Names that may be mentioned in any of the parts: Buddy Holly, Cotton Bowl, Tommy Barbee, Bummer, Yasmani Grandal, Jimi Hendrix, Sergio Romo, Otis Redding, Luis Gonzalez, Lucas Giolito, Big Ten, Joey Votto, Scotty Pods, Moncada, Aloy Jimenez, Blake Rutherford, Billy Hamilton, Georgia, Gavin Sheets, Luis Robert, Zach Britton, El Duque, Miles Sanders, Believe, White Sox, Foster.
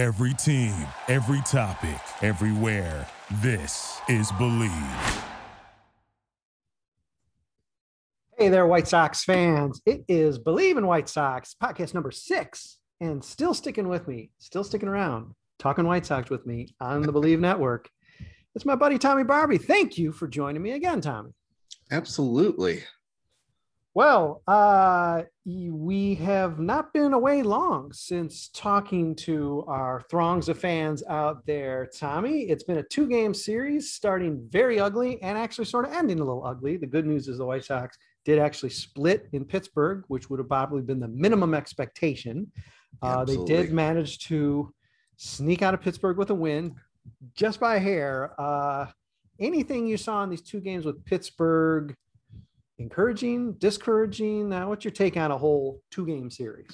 Every team, every topic, everywhere. This is Believe. Hey there, White Sox fans. It is Believe in White Sox, podcast number 6, and still sticking with me, still sticking around, talking White Sox with me on the Believe Network. It's my buddy, Tommy Barbee. Thank you for joining me again, Tommy. Absolutely. Well, we have not been away long since talking to our throngs of fans out there, Tommy. It's been a 2-game series starting very ugly and actually sort of ending a little ugly. The good news is the White Sox did actually split in Pittsburgh, which would have probably been the minimum expectation. They did manage to sneak out of Pittsburgh with a win just by a hair. Anything you saw in these 2 games with Pittsburgh, encouraging, discouraging? What's your take on a whole 2-game series?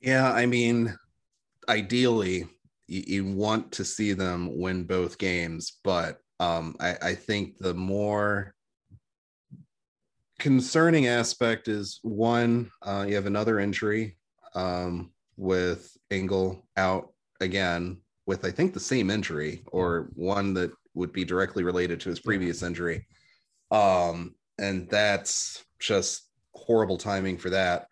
Yeah, I mean, ideally, you want to see them win both games, but I think the more concerning aspect is, one, you have another injury with Engel out again with, I think, the same injury or one that would be directly related to his previous injury. And that's just horrible timing for that.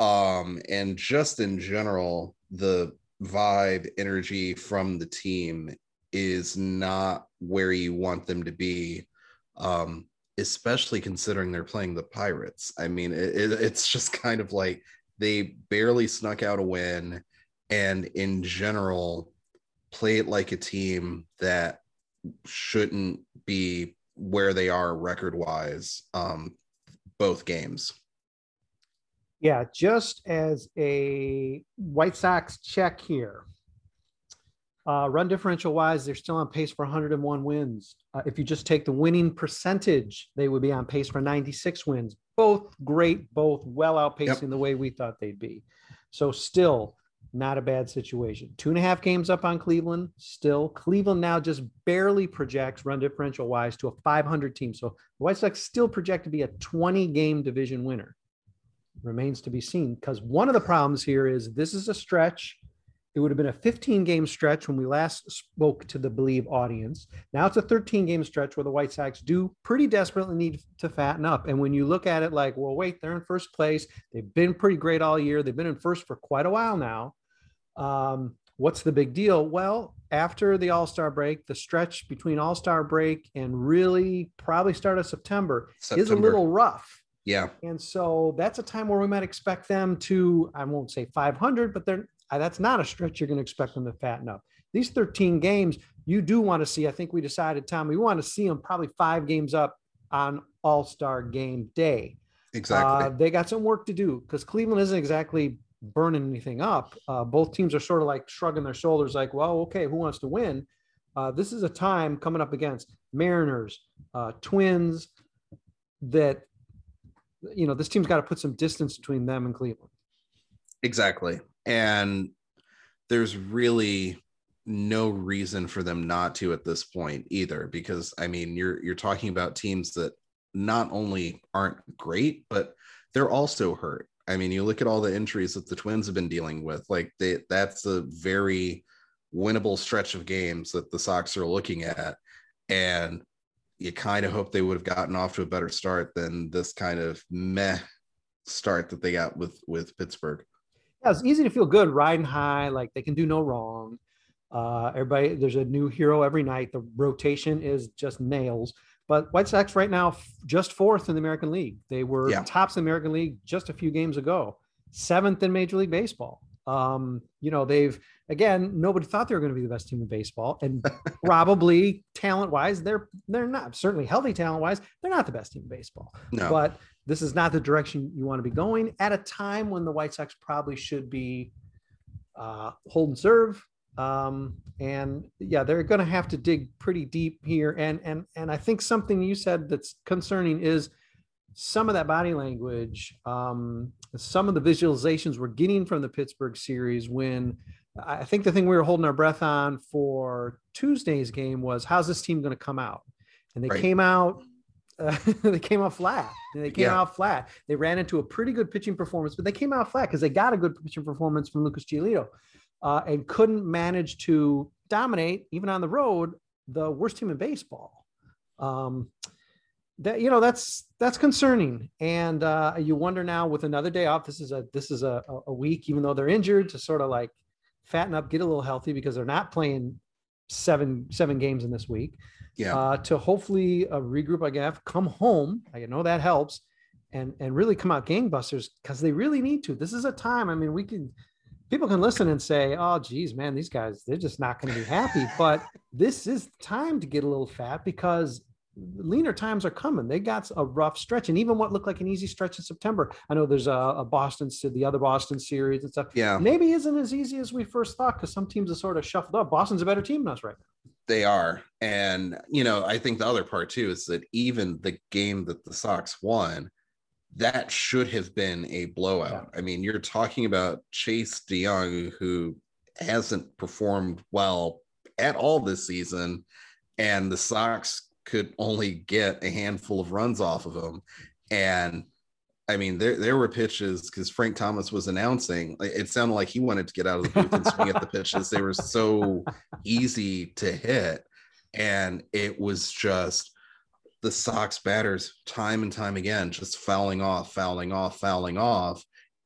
And just in general, the vibe, energy from the team is not where you want them to be, especially considering they're playing the Pirates. I mean, it's just kind of like they barely snuck out a win, and in general, play it like a team that shouldn't be where they are record-wise, both games. Yeah, just as a White Sox check here, run differential-wise, they're still on pace for 101 wins. If you just take the winning percentage, they would be on pace for 96 wins. Both great, both well outpacing the way we thought they'd be. So still not a bad situation. 2.5 games up on Cleveland. Still, Cleveland now just barely projects run differential wise to a 500 team. So the White Sox still project to be a 20-game division winner. Remains to be seen, because one of the problems here is this is a stretch. It would have been a 15-game stretch when we last spoke to the Believe audience. Now it's a 13-game stretch where the White Sox do pretty desperately need to fatten up. And when you look at it like, well, wait, they're in first place. They've been pretty great all year. They've been in first for quite a while now. What's the big deal? Well, after the All-Star break, the stretch between All-Star break and really probably start of September is a little rough. Yeah. And so that's a time where we might expect them to, I won't say 500, but that's not a stretch you're going to expect them to fatten up. These 13 games, you do want to see, I think we decided, Tom, we want to see them probably 5 games up on All-Star game day. Exactly. They got some work to do because Cleveland isn't exactly burning anything up. Both teams are sort of like shrugging their shoulders like, well, okay, who wants to win? This is a time coming up against Mariners, Twins, that, you know, this team's got to put some distance between them and Cleveland. Exactly. And there's really no reason for them not to at this point either, because, I mean, you're talking about teams that not only aren't great, but they're also hurt. I mean, you look at all the injuries that the Twins have been dealing with, like that's a very winnable stretch of games that the Sox are looking at. And you kind of hope they would have gotten off to a better start than this kind of meh start that they got with Pittsburgh. Yeah, it's easy to feel good riding high, like they can do no wrong. Everybody, there's a new hero every night. The rotation is just nails. But White Sox right now, just 4th in the American League. They were tops in the American League just a few games ago. 7th in Major League Baseball. You know, nobody thought they were going to be the best team in baseball. And probably talent-wise, they're not. Certainly healthy talent-wise, they're not the best team in baseball. No. But this is not the direction you want to be going at a time when the White Sox probably should be hold and serve. And yeah, they're going to have to dig pretty deep here. And I think something you said that's concerning is some of that body language, some of the visualizations we're getting from the Pittsburgh series, when I think the thing we were holding our breath on for Tuesday's game was, how's this team going to come out? And they came out, they came out flat. They ran into a pretty good pitching performance, but they came out flat because they got a good pitching performance from Lucas Giolito. and couldn't manage to dominate, even on the road, the worst team in baseball. That, you know, that's concerning. And you wonder now with another day off, this is a week, even though they're injured, to sort of like fatten up, get a little healthy, because they're not playing seven games in this week. Yeah. To hopefully regroup again, come home. I know that helps, and really come out gangbusters, because they really need to. This is a time. I mean, people can listen and say, oh, geez, man, these guys, they're just not going to be happy. But this is time to get a little fat, because leaner times are coming. They got a rough stretch, and even what looked like an easy stretch in September. I know there's a Boston to the other Boston series and stuff. Yeah. Maybe isn't as easy as we first thought, because some teams are sort of shuffled up. Boston's a better team than us right now. They are. And, you know, I think the other part too is that even the game that the Sox won, that should have been a blowout. Yeah. I mean, you're talking about Chase DeYoung, who hasn't performed well at all this season, and the Sox could only get a handful of runs off of him. And I mean, there were pitches, because Frank Thomas was announcing, it sounded like he wanted to get out of the booth and swing at the pitches. They were so easy to hit. And it was just the Sox batters time and time again, just fouling off.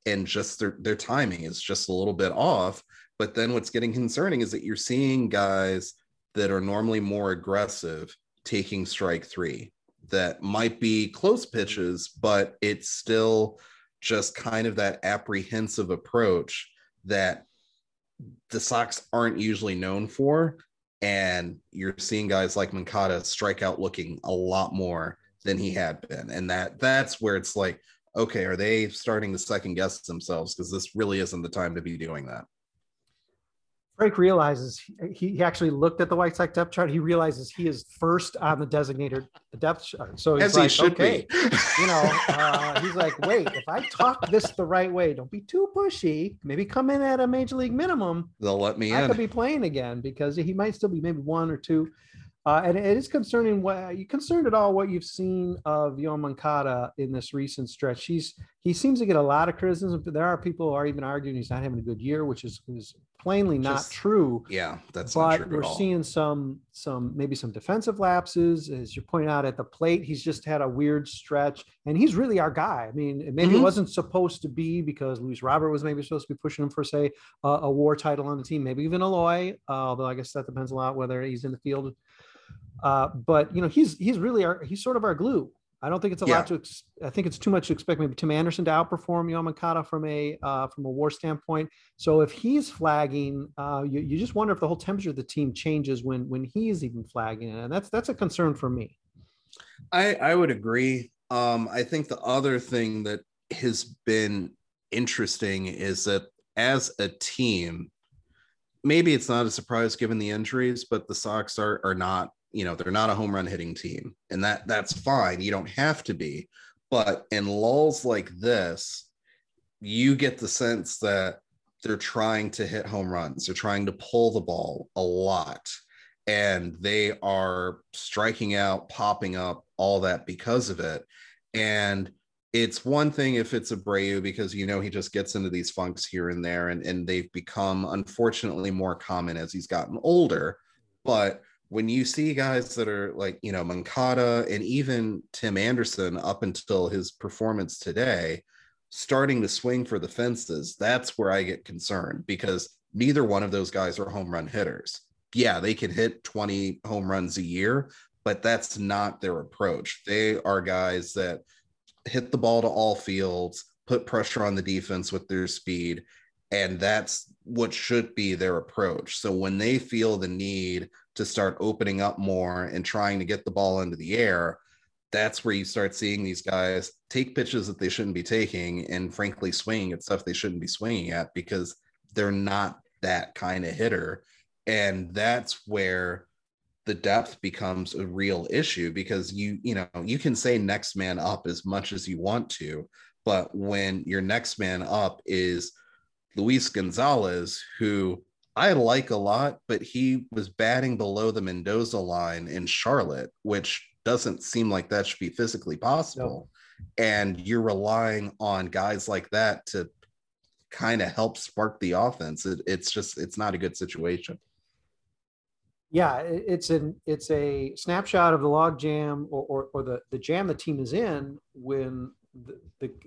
And just their timing is just a little bit off. But then what's getting concerning is that you're seeing guys that are normally more aggressive taking strike three. That might be close pitches, but it's still just kind of that apprehensive approach that the Sox aren't usually known for. And you're seeing guys like Moncada strike out looking a lot more than he had been. And that's where it's like, okay, are they starting to second guess themselves? Because this really isn't the time to be doing that. Frank realizes he actually looked at the White Sox depth chart. He realizes he is first on the designated depth chart. So he's he should be. You know, he's like, wait, if I talk this the right way, don't be too pushy. Maybe come in at a major league minimum. They'll let me in. I could be playing again, because he might still be maybe one or two. And it is concerning. Concerned at all what you've seen of Yoan Moncada in this recent stretch? He seems to get a lot of criticism. There are people who are even arguing he's not having a good year, which is plainly not true. Yeah, that's not true. But we're seeing some defensive lapses, as you're pointing out, at the plate. He's just had a weird stretch, and he's really our guy. I mean, maybe it wasn't supposed to be, because Luis Robert was maybe supposed to be pushing him for, say, a WAR title on the team, maybe even Aloy. Although I guess that depends a lot whether he's in the field. But you know, he's really he's sort of our glue. I don't think it's a lot to, I think it's too much to expect maybe Tim Anderson to outperform Yoan Moncada from a WAR standpoint. So if he's flagging, you just wonder if the whole temperature of the team changes when he is even flagging. And that's a concern for me. I would agree. I think the other thing that has been interesting is that as a team, maybe it's not a surprise given the injuries, but the Sox are not, you know, they're not a home run hitting team, and that's fine. You don't have to be, but in lulls like this, you get the sense that they're trying to hit home runs. They're trying to pull the ball a lot, and they are striking out, popping up, all that because of it. And it's one thing if it's Abreu, because, you know, he just gets into these funks here and there, and they've become unfortunately more common as he's gotten older. But when you see guys that are like, you know, Moncada and even Tim Anderson up until his performance today, starting to swing for the fences, that's where I get concerned, because neither one of those guys are home run hitters. Yeah, they can hit 20 home runs a year, but that's not their approach. They are guys that hit the ball to all fields, put pressure on the defense with their speed, and that's what should be their approach. So when they feel the need to start opening up more and trying to get the ball into the air, that's where you start seeing these guys take pitches that they shouldn't be taking, and frankly swinging at stuff they shouldn't be swinging at, because they're not that kind of hitter. And that's where the depth becomes a real issue, because you can say next man up as much as you want to, but when your next man up is Luis Gonzalez, who I like a lot, but he was batting below the Mendoza line in Charlotte, which doesn't seem like that should be physically possible. No. And you're relying on guys like that to kind of help spark the offense. It's not a good situation. Yeah, it's a snapshot of the log jam or the jam the team is in when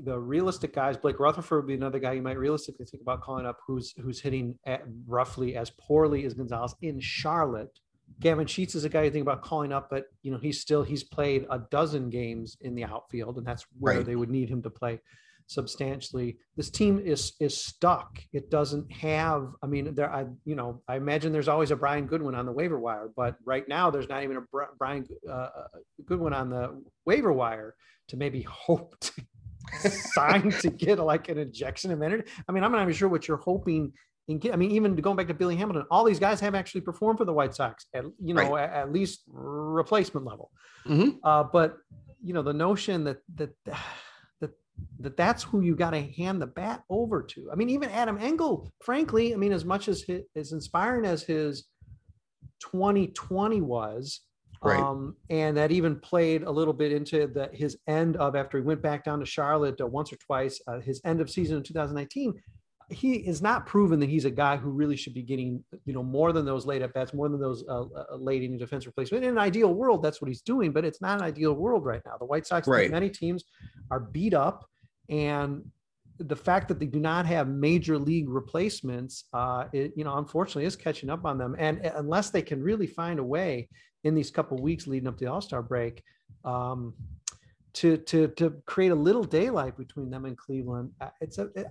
the realistic guys, Blake Rutherford would be another guy you might realistically think about calling up who's hitting at roughly as poorly as Gonzalez in Charlotte. Gavin Sheets is a guy you think about calling up, but you know he's played a dozen games in the outfield, and that's where They would need him to play substantially. This team is stuck. It doesn't have. I mean, I imagine there's always a Brian Goodwin on the waiver wire, but right now there's not even a Brian Goodwin on the waiver wire to maybe hope to sign to get like an injection of energy. I mean, I'm not even sure what you're hoping. I mean, even going back to Billy Hamilton, all these guys have actually performed for the White Sox at, at least replacement level. Mm-hmm. But you know, the notion that that's who you got to hand the bat over to. I mean, even Adam Engel, frankly, I mean, as much as inspiring as his 2020 was, and that even played a little bit into his end of, after he went back down to Charlotte once or twice, his end of season in 2019. He is not proven that he's a guy who really should be getting, more than those late at bats, more than those late inning defensive replacement. In an ideal world, that's what he's doing, but it's not an ideal world right now. The White Sox, like many teams, are beat up, and the fact that they do not have major league replacements, unfortunately, is catching up on them. And unless they can really find a way in these couple of weeks leading up to the All-Star break, to create a little daylight between them and Cleveland,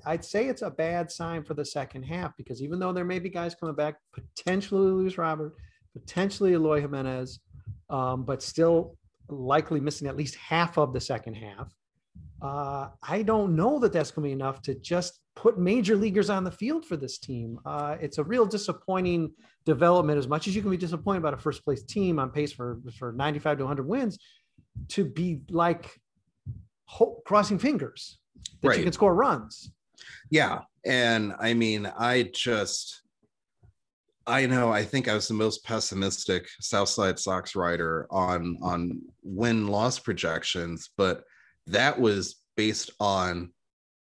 I'd say it's a bad sign for the second half, because even though there may be guys coming back, potentially Luis Robert, potentially Aloy Jimenez, but still likely missing at least half of the second half. I don't know that that's going to be enough to just put major leaguers on the field for this team. It's a real disappointing development, as much as you can be disappointed about a first place team on pace for 95 to 100 wins, to be like crossing fingers that you can score runs. Yeah. And I mean, I think I was the most pessimistic Southside Sox writer on win-loss projections, but that was based on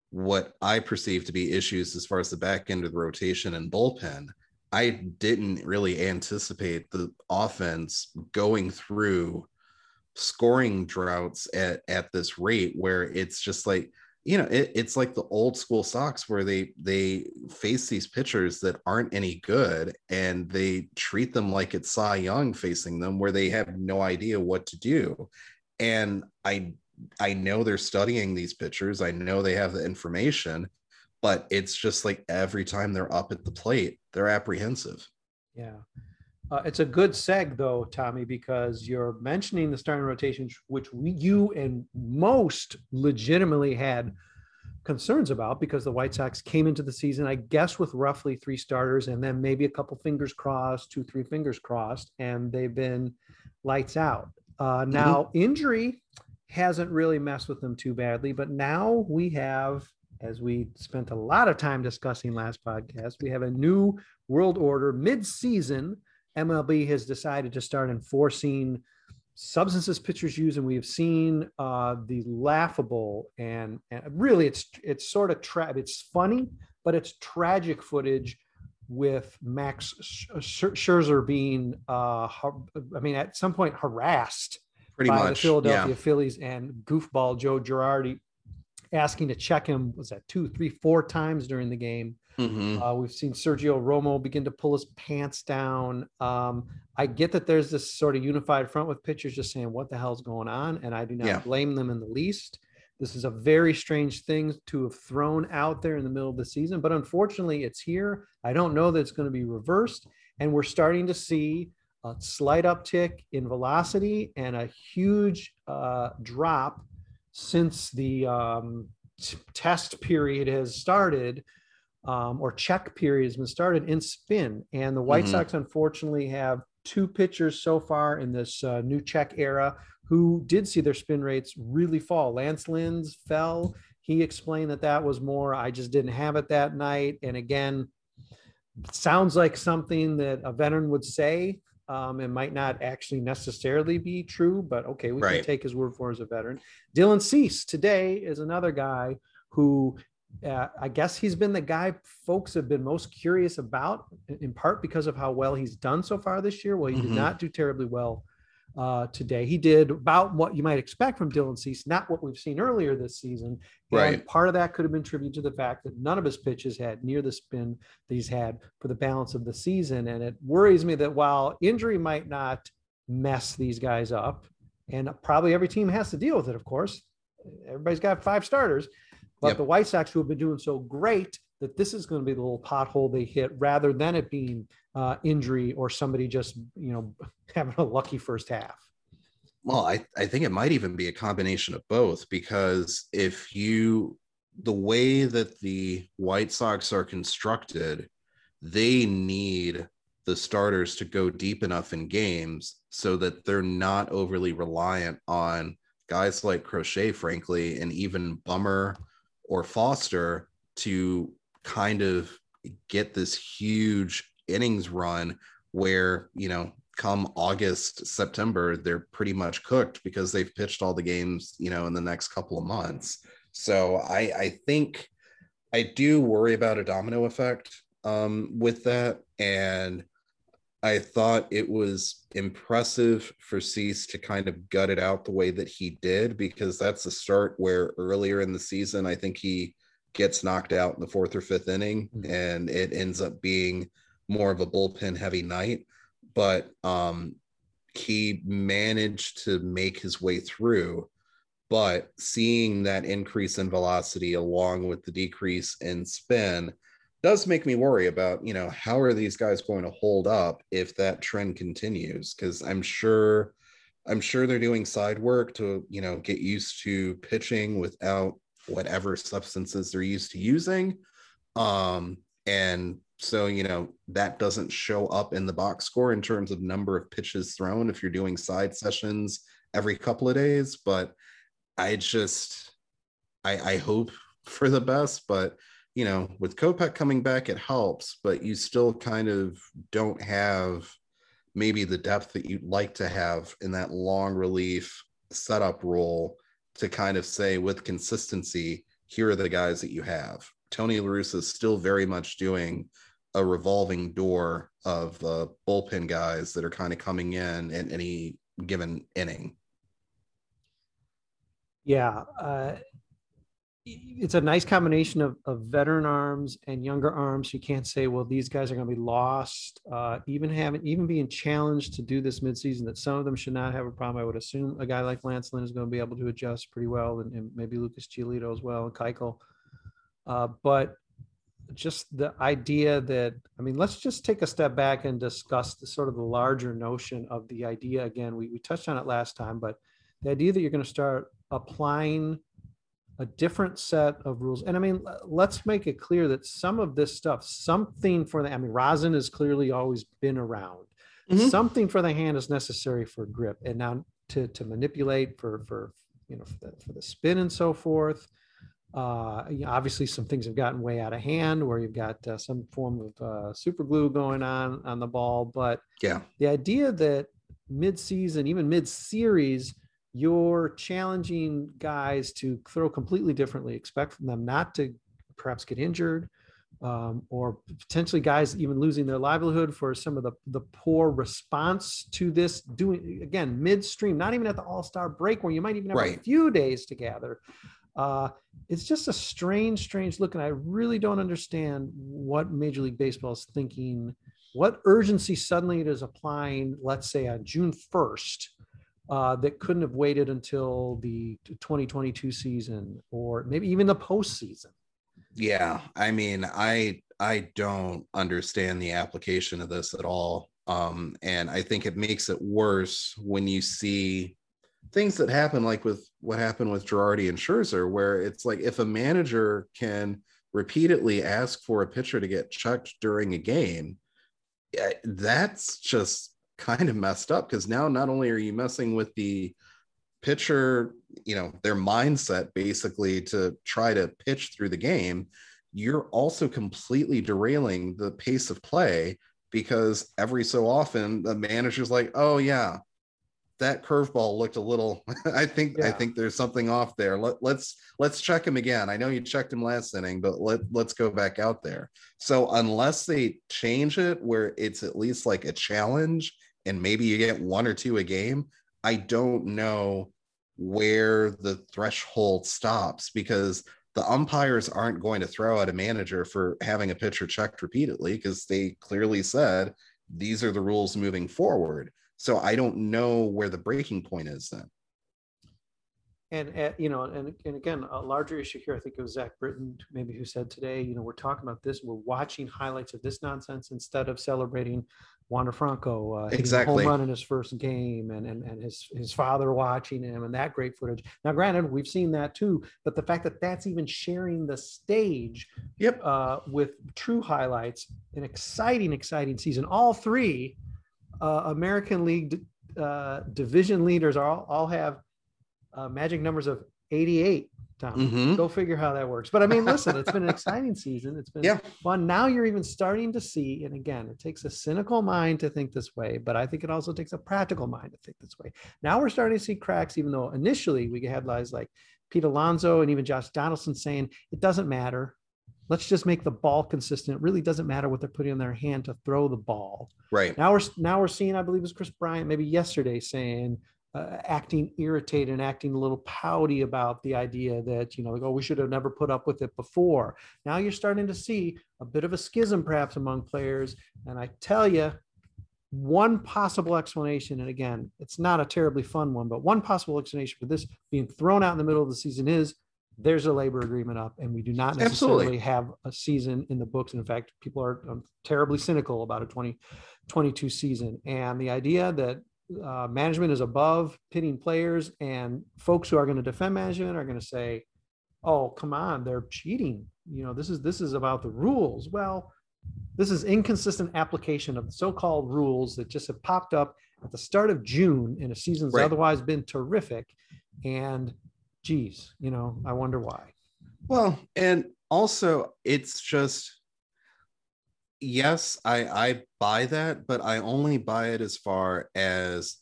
what I perceived to be issues as far as the back end of the rotation and bullpen. I didn't really anticipate the offense going through scoring droughts at this rate, where it's just like, it's like the old school Sox where they face these pitchers that aren't any good, and they treat them like it's Cy Young facing them, where they have no idea what to do. And I know they're studying these pitchers. I know they have the information, but it's just like every time they're up at the plate, they're apprehensive. Yeah. It's a good seg, though, Tommy, because you're mentioning the starting rotations, which you and most legitimately had concerns about, because the White Sox came into the season, I guess, with roughly three starters and then maybe a couple fingers crossed, 2-3 fingers crossed, and they've been lights out. Now, injury hasn't really messed with them too badly, but now we have, as we spent a lot of time discussing last podcast, we have a new world order mid-season. MLB has decided to start enforcing substances pitchers use, and we have seen the laughable and really it's sort of it's funny, but it's tragic footage with Max Scherzer being, at some point harassed the Philadelphia Phillies, and goofball Joe Girardi asking to check him, was that 2, 3, 4 times during the game. Mm-hmm. We've seen Sergio Romo begin to pull his pants down. I get that there's this sort of unified front with pitchers just saying, what the hell's going on? And I do not blame them in the least. This is a very strange thing to have thrown out there in the middle of the season, but unfortunately it's here. I don't know that it's going to be reversed. And we're starting to see a slight uptick in velocity and a huge drop since the test period has started. Or check period has been started in spin. And the White Sox, unfortunately, have two pitchers so far in this new check era who did see their spin rates really fall. Lance Lynns fell. He explained that was more, I just didn't have it that night. And again, it sounds like something that a veteran would say. It might not actually necessarily be true, but okay, we can take his word for it as a veteran. Dylan Cease today is another guy who I guess he's been the guy folks have been most curious about, in part because of how well he's done so far this year. Well, he did not do terribly well today. He did about what you might expect from Dylan Cease, not what we've seen earlier this season. Right. And part of that could have been attributed to the fact that none of his pitches had near the spin that he's had for the balance of the season. And it worries me that while injury might not mess these guys up, and probably every team has to deal with it, of course, everybody's got five starters. But the White Sox, who have been doing so great, that this is going to be the little pothole they hit rather than it being injury or somebody just, you know, having a lucky first half. Well, I think it might even be a combination of both, because if you, the way that the White Sox are constructed, they need the starters to go deep enough in games so that they're not overly reliant on guys like Croce, frankly, and even Bummer or Foster to kind of get this huge innings run where, you know, come August, September, they're pretty much cooked because they've pitched all the games, you know, in the next couple of months. So I think I do worry about a domino effect with that. And I thought it was impressive for Cease to kind of gut it out the way that he did, because that's a start where earlier in the season, I think he gets knocked out in the fourth or fifth inning, and it ends up being more of a bullpen heavy night. But he managed to make his way through. But seeing that increase in velocity along with the decrease in spin does make me worry about, you know, how are these guys going to hold up if that trend continues? Because I'm sure they're doing side work to, you know, get used to pitching without whatever substances they're used to using. And so, you know, that doesn't show up in the box score in terms of number of pitches thrown if you're doing side sessions every couple of days. But I hope for the best, but you know, with Kopech coming back, it helps, but you still kind of don't have maybe the depth that you'd like to have in that long relief setup role to kind of say with consistency, here are the guys that you have. Tony La Russa is still very much doing a revolving door of bullpen guys that are kind of coming in at any given inning. Yeah. It's a nice combination of veteran arms and younger arms. You can't say, well, these guys are going to be lost, even being challenged to do this midseason, that some of them should not have a problem. I would assume a guy like Lance Lynn is going to be able to adjust pretty well, and maybe Lucas Giolito as well, and Keuchel. But just the idea that, I mean, let's just take a step back and discuss the sort of the larger notion of the idea. Again, we touched on it last time, but the idea that you're going to start applying a different set of rules. And I mean, let's make it clear that some of this stuff, something for the, I mean, rosin has clearly always been around. Something for the hand is necessary for grip. And now to manipulate for the spin and so forth. You know, obviously some things have gotten way out of hand where you've got some form of super glue going on the ball. But yeah, the idea that mid-season, even mid-series, you're challenging guys to throw completely differently, expect from them not to perhaps get injured, or potentially guys even losing their livelihood for some of the poor response to this, doing again midstream, not even at the All-Star break where you might even have a few days to gather. It's just a strange look. And I really don't understand what Major League Baseball is thinking, what urgency suddenly it is applying, let's say on June 1st, that couldn't have waited until the 2022 season or maybe even the postseason. Yeah. I mean, I don't understand the application of this at all. And I think it makes it worse when you see things that happen, like with what happened with Girardi and Scherzer, where it's like, if a manager can repeatedly ask for a pitcher to get checked during a game, that's just kind of messed up, because now not only are you messing with the pitcher, you know, their mindset basically to try to pitch through the game, you're also completely derailing the pace of play, because every so often the manager's like, oh yeah, that curveball looked a little, I think there's something off there. Let's check him again. I know you checked him last inning, but let's go back out there. So unless they change it where it's at least like a challenge and maybe you get one or two a game, I don't know where the threshold stops, because the umpires aren't going to throw at a manager for having a pitcher checked repeatedly, because they clearly said, these are the rules moving forward. So I don't know where the breaking point is then. And, and again, a larger issue here, I think it was Zach Britton, maybe, who said today, we're talking about this, we're watching highlights of this nonsense instead of celebrating Wander Franco, home run in his first game, and his father watching him, and that great footage. Now, granted, we've seen that too, but the fact that that's even sharing the stage with true highlights, an exciting season. All three American League division leaders are all have magic numbers of 88, Tom. Mm-hmm. Go figure how that works. But I mean, listen, it's been an exciting season. It's been fun. Now you're even starting to see, and again, it takes a cynical mind to think this way, but I think it also takes a practical mind to think this way. Now we're starting to see cracks, even though initially we had guys like Pete Alonso and even Josh Donaldson saying, it doesn't matter. Let's just make the ball consistent. It really doesn't matter what they're putting in their hand to throw the ball. Right. Now we're seeing, I believe it was Chris Bryant, maybe yesterday, saying, acting irritated and acting a little pouty about the idea that, like, oh, we should have never put up with it before. Now you're starting to see a bit of a schism perhaps among players. And I tell you, one possible explanation, and again, it's not a terribly fun one, but one possible explanation for this being thrown out in the middle of the season is there's a labor agreement up and we do not necessarily have a season in the books. And in fact, people are terribly cynical about a 2022 season. And the idea that management is above pitting players, and folks who are going to defend management are going to say, oh, come on, they're cheating. This is about the rules. Well, this is inconsistent application of the so-called rules that just have popped up at the start of June in a season that's otherwise been terrific. And geez, I wonder why. Well, and also it's just, yes, I buy that, but I only buy it as far as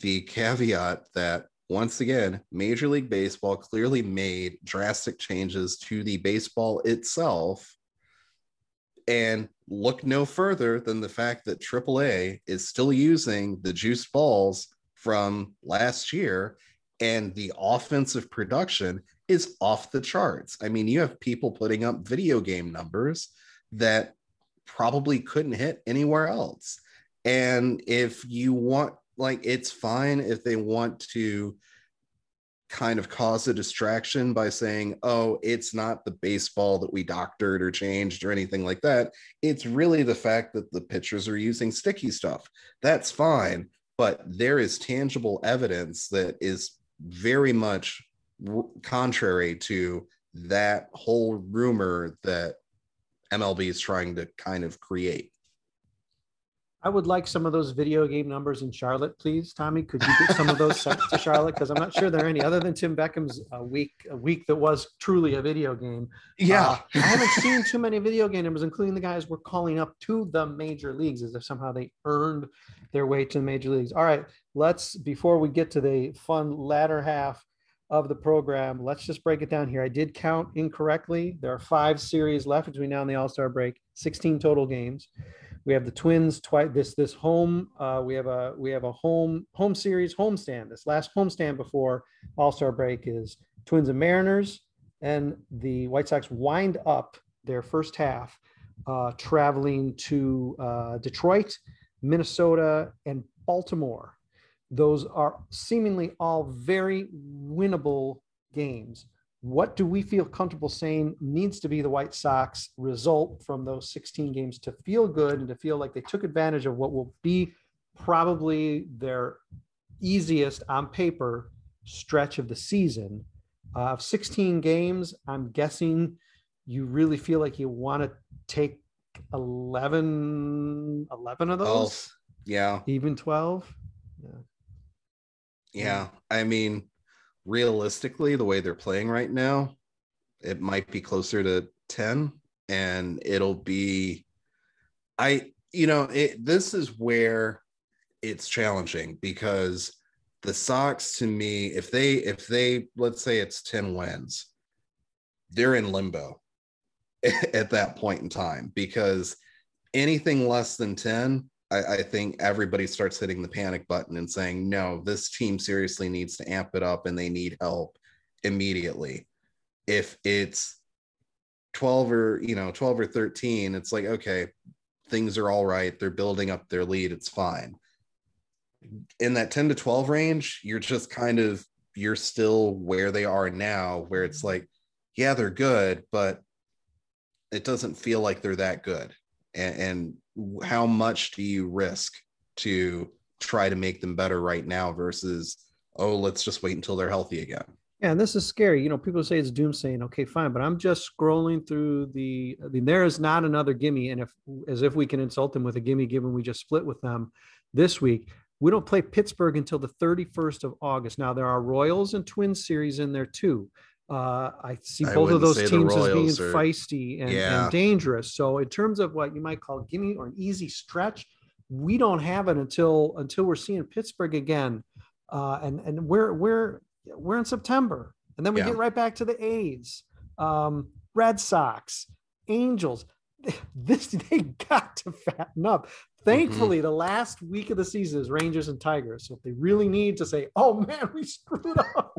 the caveat that, once again, Major League Baseball clearly made drastic changes to the baseball itself. And look no further than the fact that AAA is still using the juice balls from last year, and the offensive production is off the charts. I mean, you have people putting up video game numbers that probably couldn't hit anywhere else. And if you want, like, it's fine if they want to kind of cause a distraction by saying, oh, it's not the baseball that we doctored or changed or anything like that. It's really the fact that the pitchers are using sticky stuff. That's fine. But there is tangible evidence that is very much contrary to that whole rumor that MLB is trying to kind of create. I would like some of those video game numbers in Charlotte, please, Tommy. Could you get some of those sent to Charlotte? Because I'm not sure there are any other than Tim Beckham's a week that was truly a video game. Yeah. I haven't seen too many video game numbers, including the guys we're calling up to the major leagues, as if somehow they earned their way to the major leagues. All right, before we get to the fun latter half of the program, let's just break it down here. I did count incorrectly. There are 5 series left between now and the All-Star break, 16 total games. We have the Twins twice this home. We have a home series homestand. This last homestand before All-Star break is Twins and Mariners, and the White Sox wind up their first half traveling to Detroit, Minnesota, and Baltimore. Those are seemingly all very winnable games. What do we feel comfortable saying needs to be the White Sox result from those 16 games to feel good and to feel like they took advantage of what will be probably their easiest on paper stretch of the season? Of 16 games, I'm guessing you really feel like you want to take 11 of those? Oh, yeah. Even 12? Yeah. Yeah, I mean, realistically, the way they're playing right now, it might be closer to 10, and it'll be, this is where it's challenging, because the Sox, to me, if they let's say it's 10 wins, they're in limbo at that point in time, because anything less than 10, I think everybody starts hitting the panic button and saying, no, this team seriously needs to amp it up and they need help immediately. If it's 12 or 13, it's like, okay, things are all right. They're building up their lead. It's fine. In that 10 to 12 range, you're still where they are now, where it's like, yeah, they're good, but it doesn't feel like they're that good. And how much do you risk to try to make them better right now versus, oh, let's just wait until they're healthy again? Yeah, and this is scary. People say it's doomsaying. Okay, fine, but I'm just scrolling through there is not another gimme, and as if we can insult them with a gimme given we just split with them this week. We don't play Pittsburgh until the 31st of August. Now, there are Royals and Twins series in there, too. I see both of those teams as being feisty and dangerous. So in terms of what you might call gimme or an easy stretch, we don't have it until we're seeing Pittsburgh again. And we're in September, and then we get right back to the A's, Red Sox, Angels. They got to fatten up. Thankfully, the last week of the season is Rangers and Tigers. So if they really need to say, oh man, we screwed up,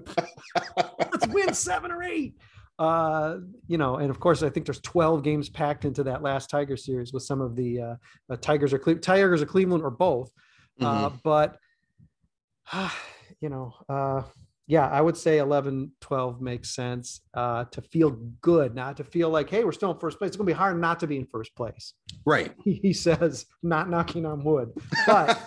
let's win 7 or 8, and of course, I think there's 12 games packed into that last Tiger series with some of the Tigers or Cleveland or both. I would say 11, 12 makes sense to feel good, not to feel like, hey, we're still in first place. It's going to be hard not to be in first place. Right. He says, not knocking on wood. But,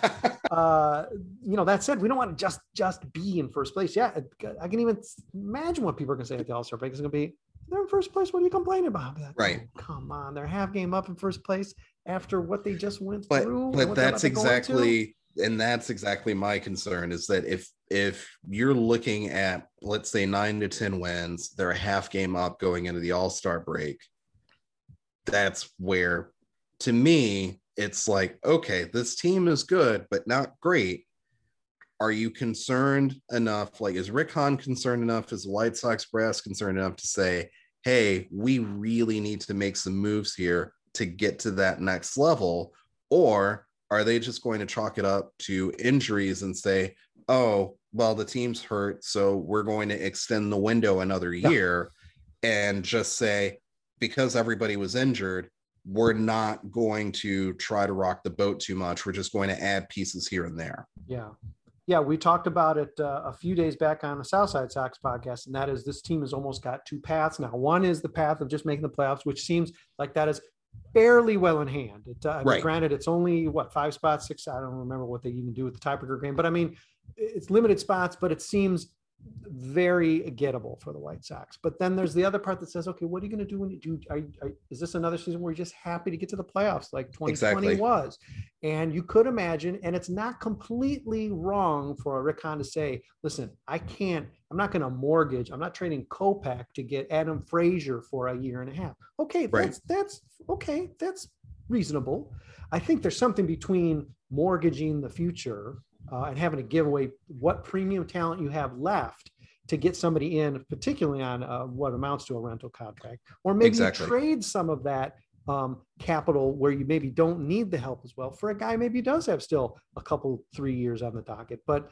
that said, we don't want to just be in first place. Yeah, I can even imagine what people are going to say at the All-Star break. It's going to be, they're in first place. What are you complaining about? Like, right. Oh, come on. They're half game up in first place after what they just went through. But that's exactly... And that's exactly my concern, is that if you're looking at, let's say, 9 to 10 wins, they're a half game up going into the All-Star break. That's where, to me, it's like, okay, this team is good, but not great. Are you concerned enough? Like, is Rick Hahn concerned enough? Is the White Sox brass concerned enough to say, hey, we really need to make some moves here to get to that next level? Or are they just going to chalk it up to injuries and say, oh, well, the team's hurt, so we're going to extend the window another year and just say, because everybody was injured, we're not going to try to rock the boat too much. We're just going to add pieces here and there. Yeah. Yeah, we talked about it a few days back on the Southside Sox podcast, and that is this team has almost got two paths now. One is the path of just making the playoffs, which seems like that is fairly well in hand. Right. Granted, it's only 5 spots, 6. I don't remember what they even do with the tiebreaker game, but I mean, it's limited spots, but it seems very gettable for the White Sox. But then there's the other part that says, okay, what are you going to do when you do? Is this another season where you're just happy to get to the playoffs like 2020 was? And you could imagine, and it's not completely wrong for a Rick Hahn to say, listen, I'm not going to mortgage. I'm not trading Kopech to get Adam Frazier for a year and a half. Okay. Right. That's okay. That's reasonable. I think there's something between mortgaging the future and having to give away what premium talent you have left to get somebody in, particularly on what amounts to a rental contract, or maybe you trade some of that capital where you maybe don't need the help as well for a guy maybe does have still a couple, 3 years on the docket. But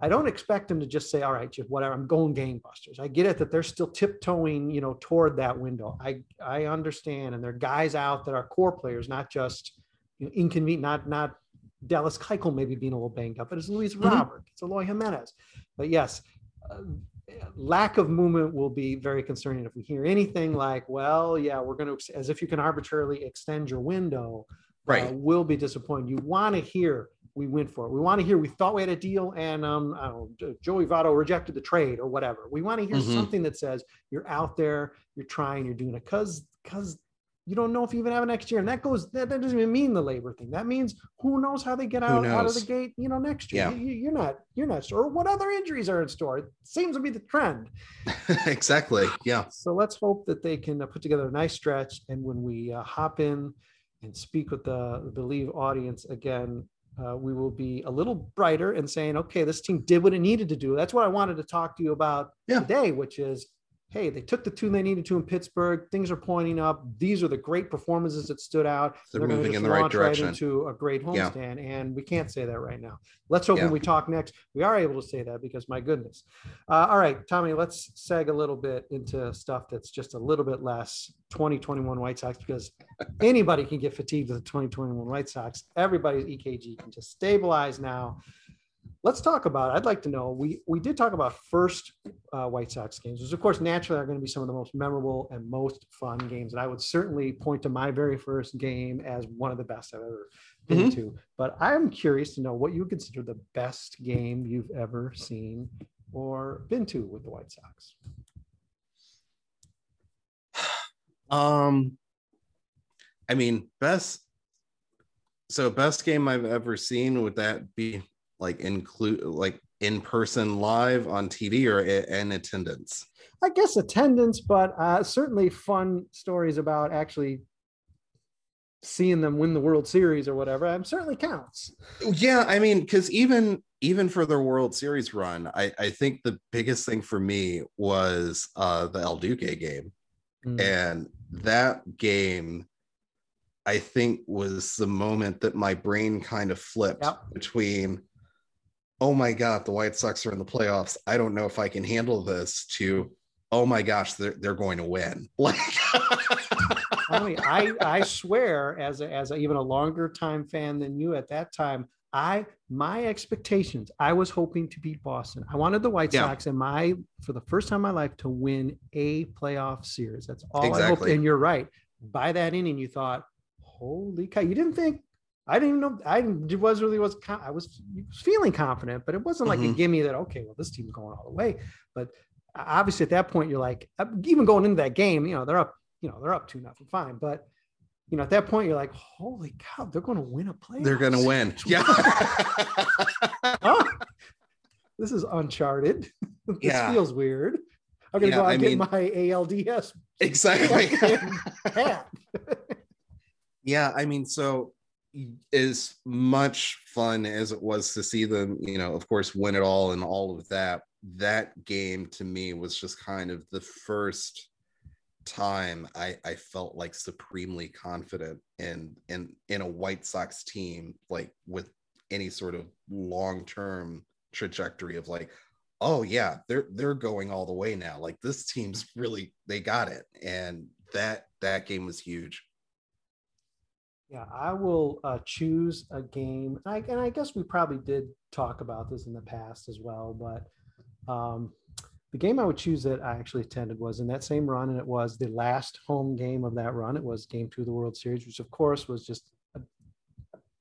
I don't expect him to just say, all right, Chip, whatever, I'm going gangbusters. I get it that they're still tiptoeing, toward that window. I understand. And there are guys out that are core players, not just inconvenient, not Dallas Keuchel maybe being a little banged up, but it's Luis Robert, it's Aloy Jimenez. But yes, lack of movement will be very concerning if we hear anything like, well, yeah, we're going to, as if you can arbitrarily extend your window, right. Will be disappointed. You want to hear, we went for it. We want to hear, we thought we had a deal and Joey Votto rejected the trade or whatever. We want to hear something that says you're out there, you're trying, you're doing it because you don't know if you even have it next year. And that doesn't even mean the labor thing. That means who knows how they get out of the gate, next year. Yeah. You're not sure what other injuries are in store. It seems to be the trend. Exactly. Yeah. So let's hope that they can put together a nice stretch. And when we hop in and speak with the Believe audience again, we will be a little brighter and saying, okay, this team did what it needed to do. That's what I wanted to talk to you about today, which is, hey, they took the two they needed to in Pittsburgh. Things are pointing up. These are the great performances that stood out. They're moving in the right direction. Right into a great homestand, and we can't say that right now. Let's hope when we talk next, we are able to say that, because my goodness. All right, Tommy, let's seg a little bit into stuff that's just a little bit less 2021 White Sox, because anybody can get fatigued with the 2021 White Sox. Everybody's EKG can just stabilize now. Let's talk about, I'd like to know, we did talk about first White Sox games, which of course naturally are going to be some of the most memorable and most fun games. And I would certainly point to my very first game as one of the best I've ever been to. But I'm curious to know what you consider the best game you've ever seen or been to with the White Sox. I mean, best game I've ever seen, would that be like in person live on TV or in attendance? I guess attendance, but certainly fun stories about actually seeing them win the World Series or whatever. It certainly counts. Yeah, I mean, because even for their World Series run, I think the biggest thing for me was the El Duque game. And that game, I think, was the moment that my brain kind of flipped between, oh my God, the White Sox are in the playoffs, I don't know if I can handle this, to, oh my gosh, they're going to win. Like, I mean, I swear, as even a longer time fan than you at that time, my expectations, I was hoping to beat Boston. I wanted the White Sox and for the first time in my life, to win a playoff series. That's all I hoped. And you're right. By that inning, you thought, holy cow, you didn't think, I didn't even know. I was feeling confident, but it wasn't like a gimme that, okay, well, this team's going all the way. But obviously at that point, you're like, even going into that game, they're up 2-0, fine. But at that point, you're like, holy cow, they're going to win a playoff. They're going to win. Yeah. This is uncharted. This feels weird. I'm going to get my ALDS. Exactly. Yeah. I mean, so, as much fun as it was to see them, of course, win it all and all of that, that game to me was just kind of the first time I felt like supremely confident in a White Sox team, like with any sort of long-term trajectory of like, oh yeah, they're going all the way now. Like, this team's really, they got it. And that game was huge. Yeah, I will choose a game. And I guess we probably did talk about this in the past as well, but the game I would choose that I actually attended was in that same run, and it was the last home game of that run. It was game 2 of the World Series, which of course was just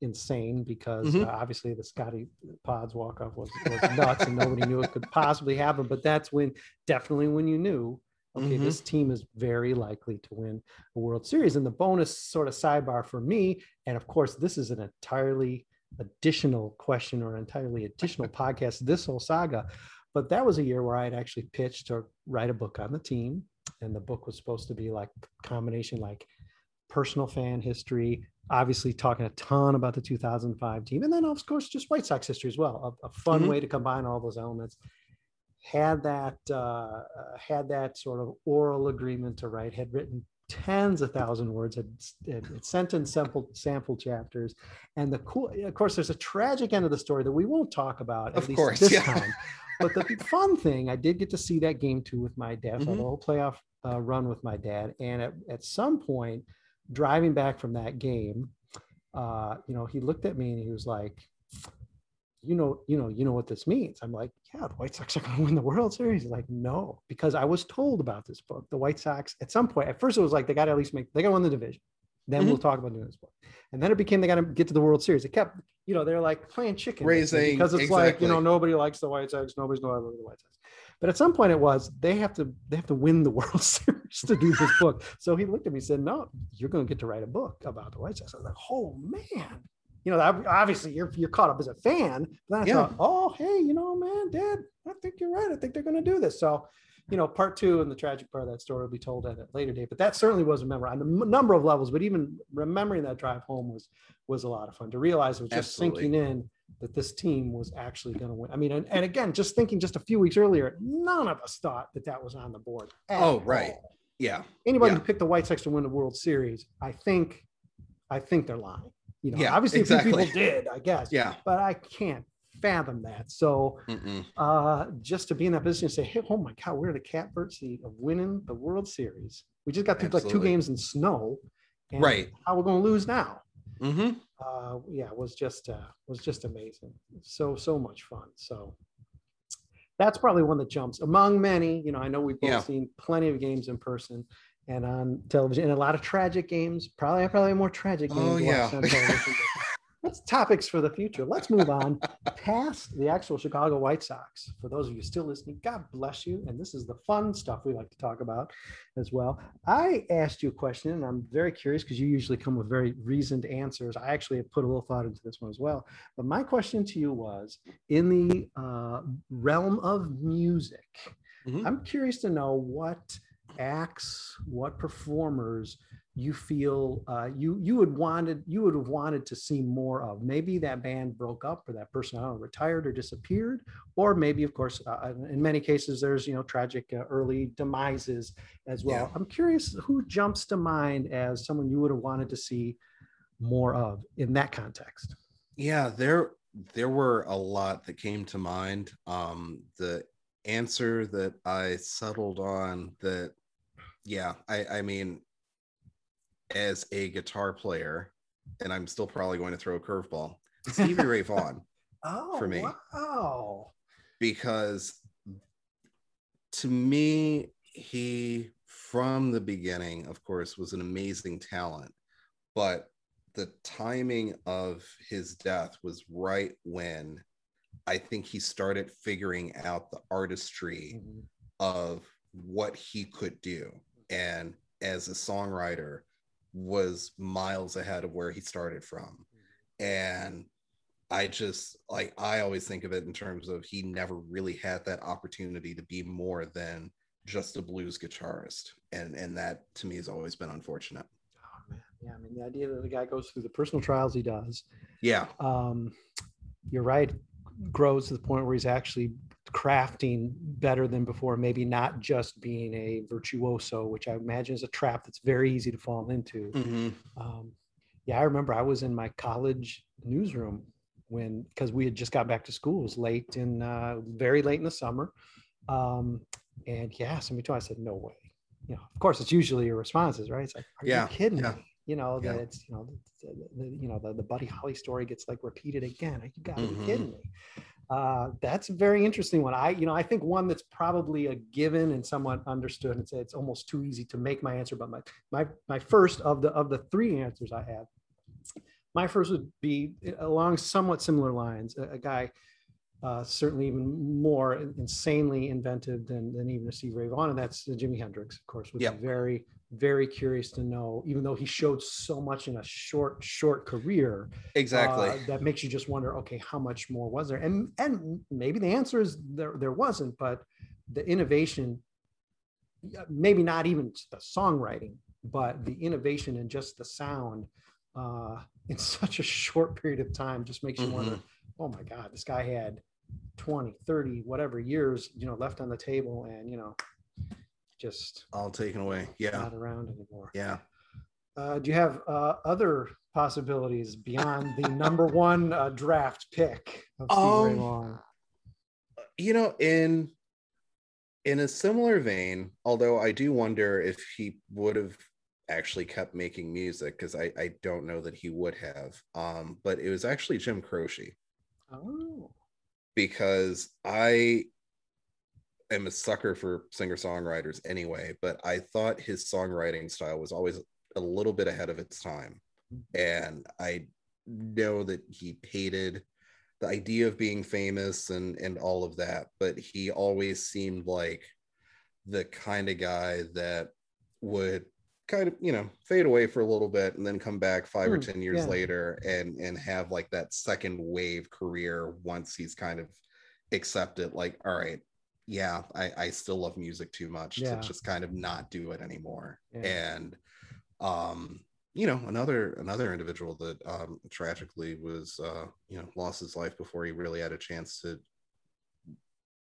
insane, because obviously the Scotty Pods walk-off was nuts, and nobody knew it could possibly happen. But that's when you knew, okay, this team is very likely to win a World Series. And the bonus sort of sidebar for me, and of course, this is an entirely additional question or an entirely additional podcast, this whole saga, but that was a year where I had actually pitched to write a book on the team. And the book was supposed to be like combination, like personal fan history, obviously talking a ton about the 2005 team. And then of course, just White Sox history as well, a fun way to combine all those elements. Had that sort of oral agreement to write, had written tens of thousand words, had sent in sample chapters. And of course, there's a tragic end of the story that we won't talk about, at least this time. But the fun thing, I did get to see that game 2 with my dad, so the whole playoff run with my dad. And at some point, driving back from that game, he looked at me and he was like, you know what this means. I'm like, yeah, the White Sox are going to win the World Series. He's like, no, because I was told about this book. The White Sox, at some point, at first it was like, they got to win the division. Then we'll talk about doing this book. And then it became, they got to get to the World Series. It kept, they're like playing chicken. Raising, because it's like, nobody likes the White Sox. Nobody's going to love the White Sox. But at some point it was, they have to win the World Series to do this book. So he looked at me and said, no, you're going to get to write a book about the White Sox. I was like, oh man. Obviously you're caught up as a fan. But then I thought, oh, hey, man, Dad, I think you're right. I think they're going to do this. So you know, part two and the tragic part of that story will be told at a later date. But that certainly was a memory on a number of levels. But even remembering that drive home was a lot of fun, to realize it was just sinking in that this team was actually going to win. I mean, and again, just thinking just a few weeks earlier, none of us thought that that was on the board. Oh, right. All. Yeah. Anybody who picked the White Sox to win the World Series, I think they're lying. You know, obviously exactly. People did, I guess. Yeah. But I can't fathom that. So just to be in that position and say, hey, oh my God, we're in a catbird seat of winning the World Series. We just got through like 2 games in snow. And right. How we're going to lose now. Mm-hmm. It was just amazing. So much fun. So that's probably one that jumps among many. You know, I know we've both seen plenty of games in person and on television, and a lot of tragic games. Probably more tragic games. Oh yeah. That's topics for the future. Let's move on past the actual Chicago White Sox. For those of you still listening, God bless you. And this is the fun stuff we like to talk about as well. I asked you a question, and I'm very curious because you usually come with very reasoned answers. I actually have put a little thought into this one as well. But my question to you was, in the realm of music, I'm curious to know what acts, what performers you feel you would have wanted to see more of. Maybe that band broke up, or that person retired or disappeared, or maybe, of course, in many cases there's tragic early demises as well. I'm curious who jumps to mind as someone you would have wanted to see more of in that context. There were a lot that came to mind. The answer that I settled on, that I mean, as a guitar player, and I'm still probably going to throw a curveball, Stevie Ray Vaughan for me. Wow. Because to me, he, from the beginning, of course, was an amazing talent, but the timing of his death was right when I think he started figuring out the artistry of what he could do. And as a songwriter, was miles ahead of where he started from. And I always think of it in terms of, he never really had that opportunity to be more than just a blues guitarist, and that to me has always been unfortunate. Oh man, yeah, I mean, the idea that the guy goes through the personal trials he does, you're right, grows to the point where he's actually crafting better than before, maybe not just being a virtuoso, which I imagine is a trap that's very easy to fall into. I remember I was in my college newsroom because we had just got back to school. It was late in very late in the summer, somebody told me, I said, no way. Of course, it's usually your responses, right? It's like, are you kidding me? That it's the Buddy Holly story gets repeated again. You gotta be kidding me. That's a very interesting one. I think one that's probably a given and somewhat understood, and it's almost too easy to make my answer, but my first of the 3 answers I have, my first would be along somewhat similar lines. A guy certainly even more insanely inventive than even Stevie Ray Vaughan, and that's Jimi Hendrix, of course. Would be very, very curious to know, even though he showed so much in a short career, that makes you just wonder, okay, how much more was there? And maybe the answer is there wasn't, but the innovation, maybe not even the songwriting, but the innovation and just the sound in such a short period of time just makes you wonder, oh my God, this guy had 20, 30, whatever years, left on the table, and just all taken away. Not around anymore. Do you have other possibilities beyond the number 1 draft pick of Stevie Ray Vaughan? In a similar vein, although I do wonder if he would have actually kept making music, because I don't know that he would have, but it was actually Jim Croce. Oh. Because I'm a sucker for singer-songwriters anyway, but I thought his songwriting style was always a little bit ahead of its time. And I know that he hated the idea of being famous and all of that, but he always seemed like the kind of guy that would kind of, fade away for a little bit and then come back 5 or 10 years later and have that second wave career once he's kind of accepted, all right, yeah, I still love music too much to just kind of not do it anymore. Yeah. And, you know, another individual that tragically was, lost his life before he really had a chance to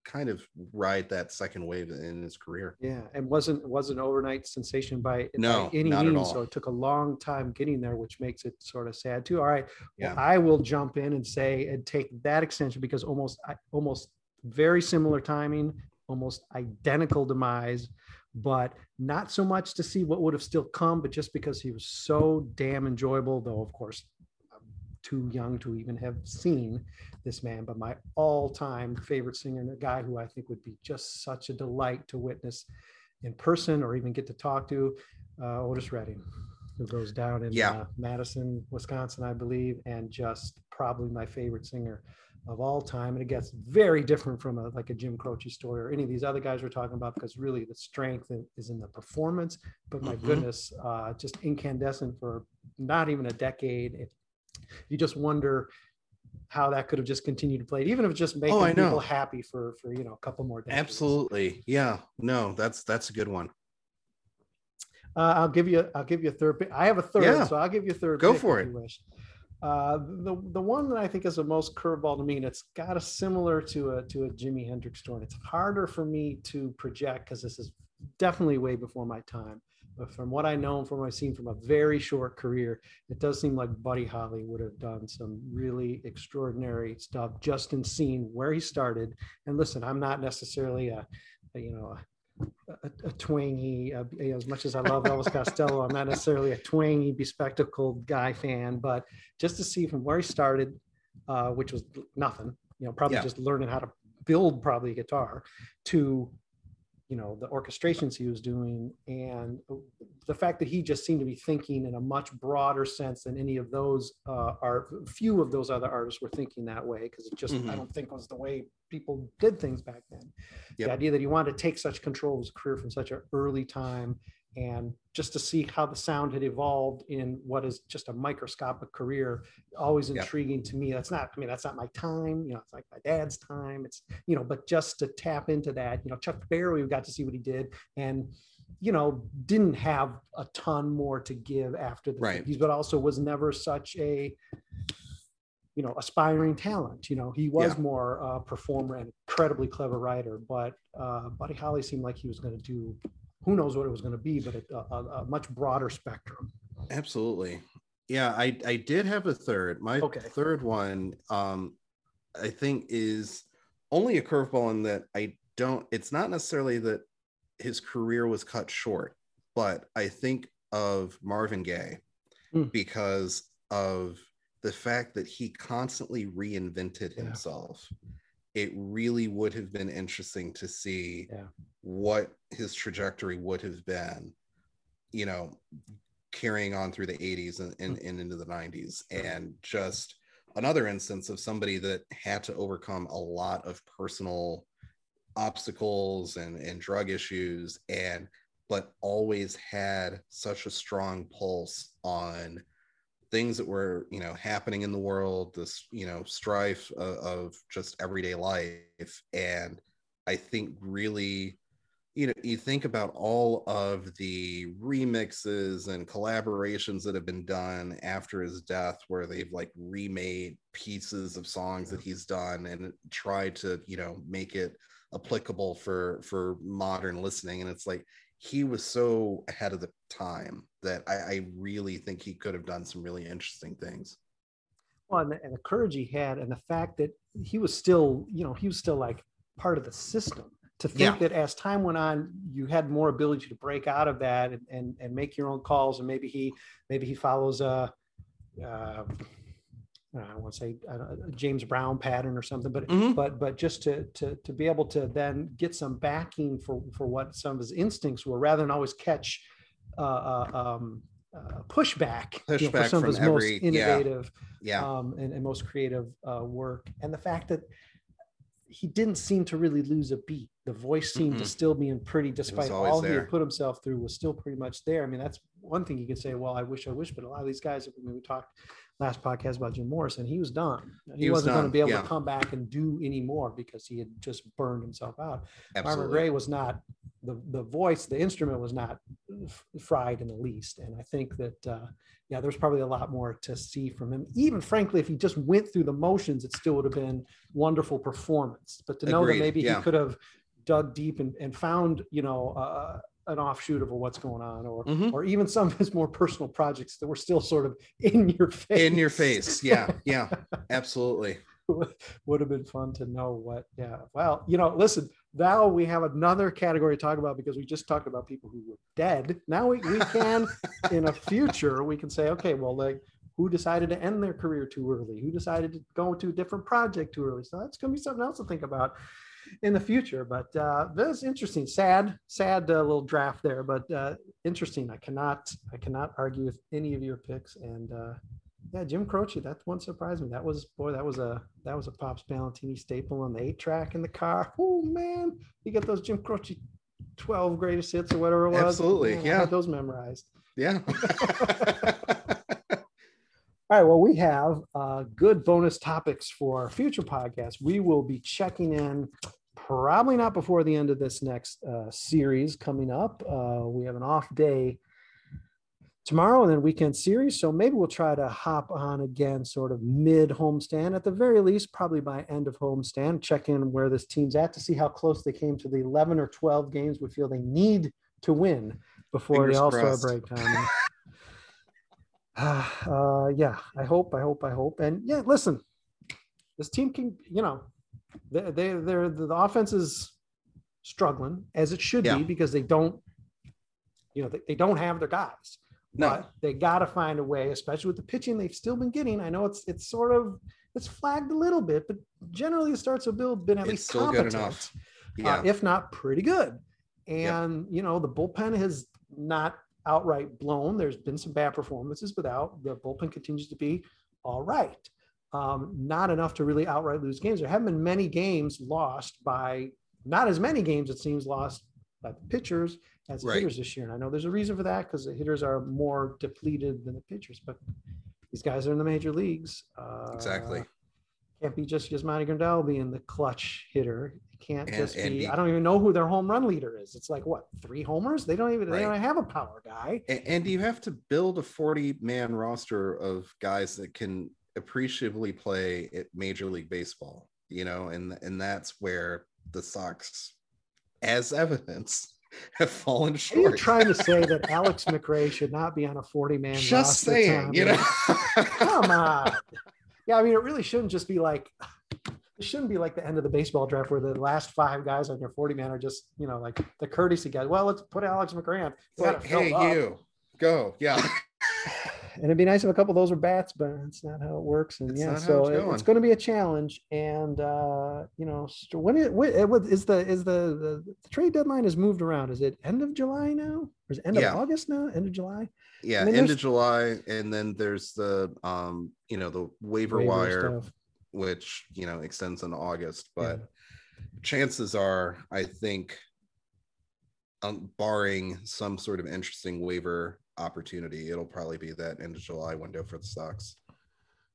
kind of ride that second wave in his career. Yeah, and wasn't an overnight sensation by any means. So it took a long time getting there, which makes it sort of sad too. All right, well, I will jump in and say and take that extension, because almost very similar timing, almost identical demise, but not so much to see what would have still come, but just because he was so damn enjoyable, though of course too young to even have seen this man. But my all-time favorite singer, and a guy who I think would be just such a delight to witness in person or even get to talk to, Otis Redding, who goes down in Madison, Wisconsin, I believe, and just probably my favorite singer of all time. And it gets very different from a Jim Croce story or any of these other guys we're talking about, because really the strength is in the performance. But my goodness, just incandescent for not even a decade. You just wonder how that could have just continued to play, even if it's just making people happy for a couple more days. Absolutely. Yeah. No, that's a good one. I'll give you a third pick. I have a third, so I'll give you a third. Go pick for it. If you wish. The one that I think is the most curveball to me, and it's got a similar to a Jimi Hendrix story. It's harder for me to project because this is definitely way before my time. But from what I know and from what I've seen from a very short career, it does seem like Buddy Holly would have done some really extraordinary stuff just in seeing where he started. And listen, I'm not necessarily a twangy, as much as I love Elvis Costello, I'm not necessarily a twangy, bespectacled guy fan, but just to see from where he started, which was nothing, just learning how to build probably a guitar, to the orchestrations he was doing, and the fact that he just seemed to be thinking in a much broader sense than any of those few of those other artists were thinking that way, because it just I don't think was the way people did things back then. Yep. The idea that he wanted to take such control of his career from such an early time, and just to see how the sound had evolved in what is just a microscopic career, always intriguing to me. That's not my time, it's like my dad's time. It's, but just to tap into that, Chuck Berry, we got to see what he did and, didn't have a ton more to give after the 50s, but also was never such a, aspiring talent. He was more a performer and incredibly clever writer, but Buddy Holly seemed like he was going to do who knows what it was going to be, but a much broader spectrum. Absolutely. Yeah, I did have a third. My third one, I think, is only a curveball in that it's not necessarily that his career was cut short, but I think of Marvin Gaye because of the fact that he constantly reinvented himself. It really would have been interesting to see what his trajectory would have been, carrying on through the 80s and into the 90s. And just another instance of somebody that had to overcome a lot of personal obstacles and drug issues, but always had such a strong pulse on things that were, happening in the world, this, strife of just everyday life. And I think really, you think about all of the remixes and collaborations that have been done after his death, where they've remade pieces of songs that he's done and tried to, make it applicable for modern listening. And it's like, he was so ahead of the time that I really think he could have done some really interesting things. Well, and the courage he had, and the fact that he was still, he was still part of the system. To think that as time went on, you had more ability to break out of that and make your own calls. And maybe he follows a James Brown pattern or something, but just to be able to then get some backing for what some of his instincts were, rather than always catch pushback for some of his most innovative and most creative work. And the fact that he didn't seem to really lose a beat. The voice seemed to still be in pretty, despite all he had put himself through, was still pretty much there. I mean, that's one thing you can say, well, I wish, but a lot of these guys, we talked last podcast about Jim Morrison, he was done. He wasn't going to be able to come back and do any more because he had just burned himself out. Marvin Gaye was not the voice, the instrument was not fried in the least. And I think that, yeah, there's probably a lot more to see from him. Even frankly, if he just went through the motions, it still would have been wonderful performance, but to know that maybe he could have dug deep and found, you know, an offshoot of what's going on, or or even some of his more personal projects that were still sort of in your face. Yeah. Yeah, absolutely. Would have been fun to know what, well, you know, listen, now we have another category to talk about because we just talked about people who were dead. Now we can, in a future, we can say, okay, well, like, who decided to end their career too early? Who decided to go to a different project too early? So that's going to be something else to think about in the future. But that's interesting, sad little draft there, but interesting. I cannot argue with any of your picks. And yeah, Jim Croce, that one surprised me. That was a Pops Ballantini staple on the 8-track in the car. Oh man, you get those Jim Croce 12 greatest hits or whatever it was. Absolutely, man, yeah. I had those memorized. Yeah. All right, well, we have good bonus topics for future podcasts. We will be checking in probably not before the end of this next series coming up. We have an off day tomorrow and then weekend series. So maybe we'll try to hop on again sort of mid homestand, at the very least, probably by end of homestand, check in where this team's at to see how close they came to the 11 or 12 games we feel they need to win before the All-Star break time. Yeah, I hope. And yeah, listen, this team can, you know, they're the offense is struggling as it should be because they don't, you know, they don't have their guys. No. But they got to find a way, especially with the pitching they've still been getting. I know it's sort of, it's flagged a little bit, but generally it starts to build, been at least still competent, good enough. Yeah. If not pretty good. And, you know, the bullpen has not outright blown. There's been some bad performances, but the bullpen continues to be all right. Not enough to really outright lose games. There haven't been many games lost by, not as many games, it seems, lost by the pitchers as the hitters this year. And I know there's a reason for that because the hitters are more depleted than the pitchers, but these guys are in the major leagues. Exactly. Can't be just Yasmani Grandal being the clutch hitter. I don't even know who their home run leader is. It's like, what, 3 homers? They don't have a power guy. And you have to build a 40-man roster of guys that can appreciably play at Major League Baseball, you know, and that's where the Sox, as evidence, have fallen short. You're trying to say that Alex McRae should not be on a 40-man roster. Just saying, you know. Come on. Yeah, I mean, it really shouldn't just be like, it shouldn't be like the end of the baseball draft where the last 5 guys on your 40-man are just, you know, like the courtesy guys. Well, let's put Alex McRae on. Hey, you, go. Yeah. And it'd be nice if a couple of those were bats, but it's not how it works. And it's going to be a challenge. And, you know, when is the trade deadline has moved around. Is it end of July now? Or is it end of August now? End of July? Yeah, end of July. And then there's the, you know, the waiver wire stuff, which, you know, extends in August, but chances are, I think, barring some sort of interesting waiver opportunity, it'll probably be that end of July window for the Sox.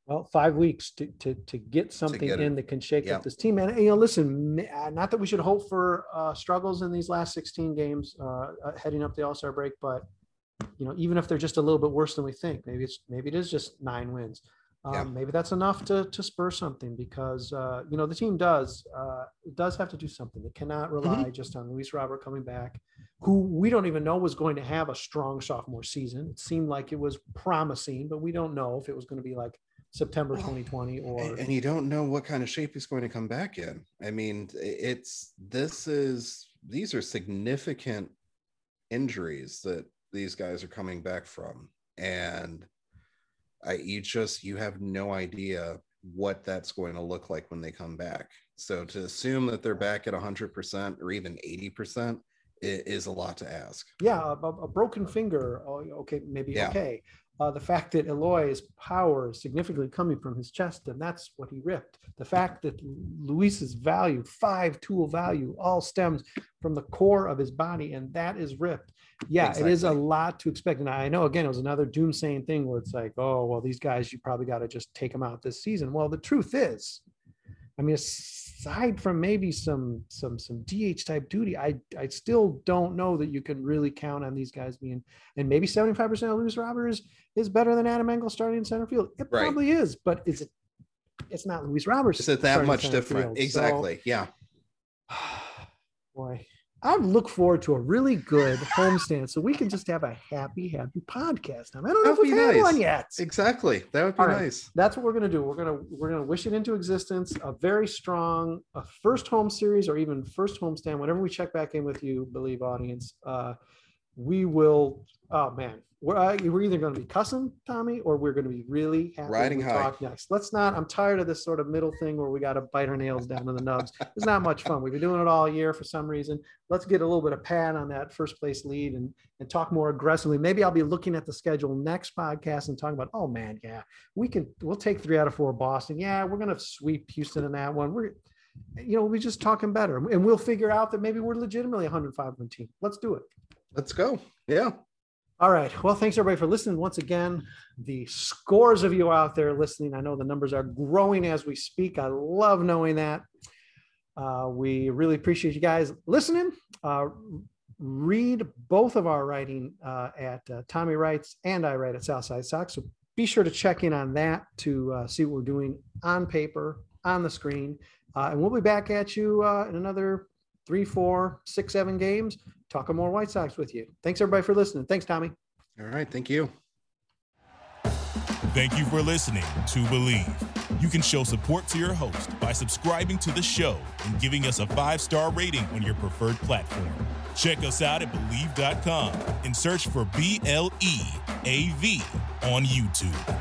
Well, 5 weeks to get something in that can shake up this team. And, you know, listen, not that we should hope for struggles in these last 16 games heading up the All-Star break, but, you know, even if they're just a little bit worse than we think, maybe it is just 9 wins. Maybe that's enough to spur something because, you know, the team does have to do something. It cannot rely just on Luis Robert coming back, who we don't even know was going to have a strong sophomore season. It seemed like it was promising, but we don't know if it was going to be like September 2020 or. And you don't know what kind of shape he's going to come back in. I mean, these are significant injuries that these guys are coming back from. And you have no idea what that's going to look like when they come back. So to assume that they're back at 100% or even 80% is a lot to ask. Yeah, a broken finger. Okay, maybe okay. The fact that Aloy's power is significantly coming from his chest, and that's what he ripped. The fact that Luis's value, 5-tool value, all stems from the core of his body, and that is ripped. Yeah, exactly. It is a lot to expect. And I know, again, it was another doomsaying thing where it's like, oh, well, these guys, you probably got to just take them out this season. Well, the truth is, I mean, aside from maybe some DH type duty, I still don't know that you can really count on these guys being, and maybe 75% of Luis Robert is better than Adam Engel starting in center field. It probably is, but it's not Luis Robert. Is it that much different? Field. Exactly. So, yeah. Boy, I look forward to a really good homestand so we can just have a happy podcast. Now, I don't know if we've had one yet. Exactly. That would be nice. That's what we're going to do. We're going to wish it into existence. A very strong first home series, or even first homestand. Whenever we check back in with you, Believe audience, we will. Oh man, we're either going to be cussing, Tommy, or we're going to be really happy. Riding high. Talk next. Let's not. I'm tired of this sort of middle thing where we got to bite our nails down to the nubs. It's not much fun. We've been doing it all year for some reason. Let's get a little bit of pad on that first place lead and talk more aggressively. Maybe I'll be looking at the schedule next podcast and talking about, oh man, yeah, we'll take 3 out of 4 Boston. Yeah, we're going to sweep Houston in that one. We're just talking better, and we'll figure out that maybe we're legitimately 105-win team. Let's do it. Let's go. Yeah. All right. Well, thanks everybody for listening. Once again, the scores of you out there listening, I know the numbers are growing as we speak. I love knowing that. We really appreciate you guys listening. Read both of our writing at Tommy Writes, and I write at Southside Sox. So be sure to check in on that to see what we're doing on paper, on the screen. And we'll be back at you in another 3, 4, 6, 7 games, talking more White Sox with you. Thanks everybody for listening. Thanks, Tommy. All right. Thank you. Thank you for listening to Believe. You can show support to your host by subscribing to the show and giving us a 5-star rating on your preferred platform. Check us out at Believe.com and search for BLEAV on YouTube.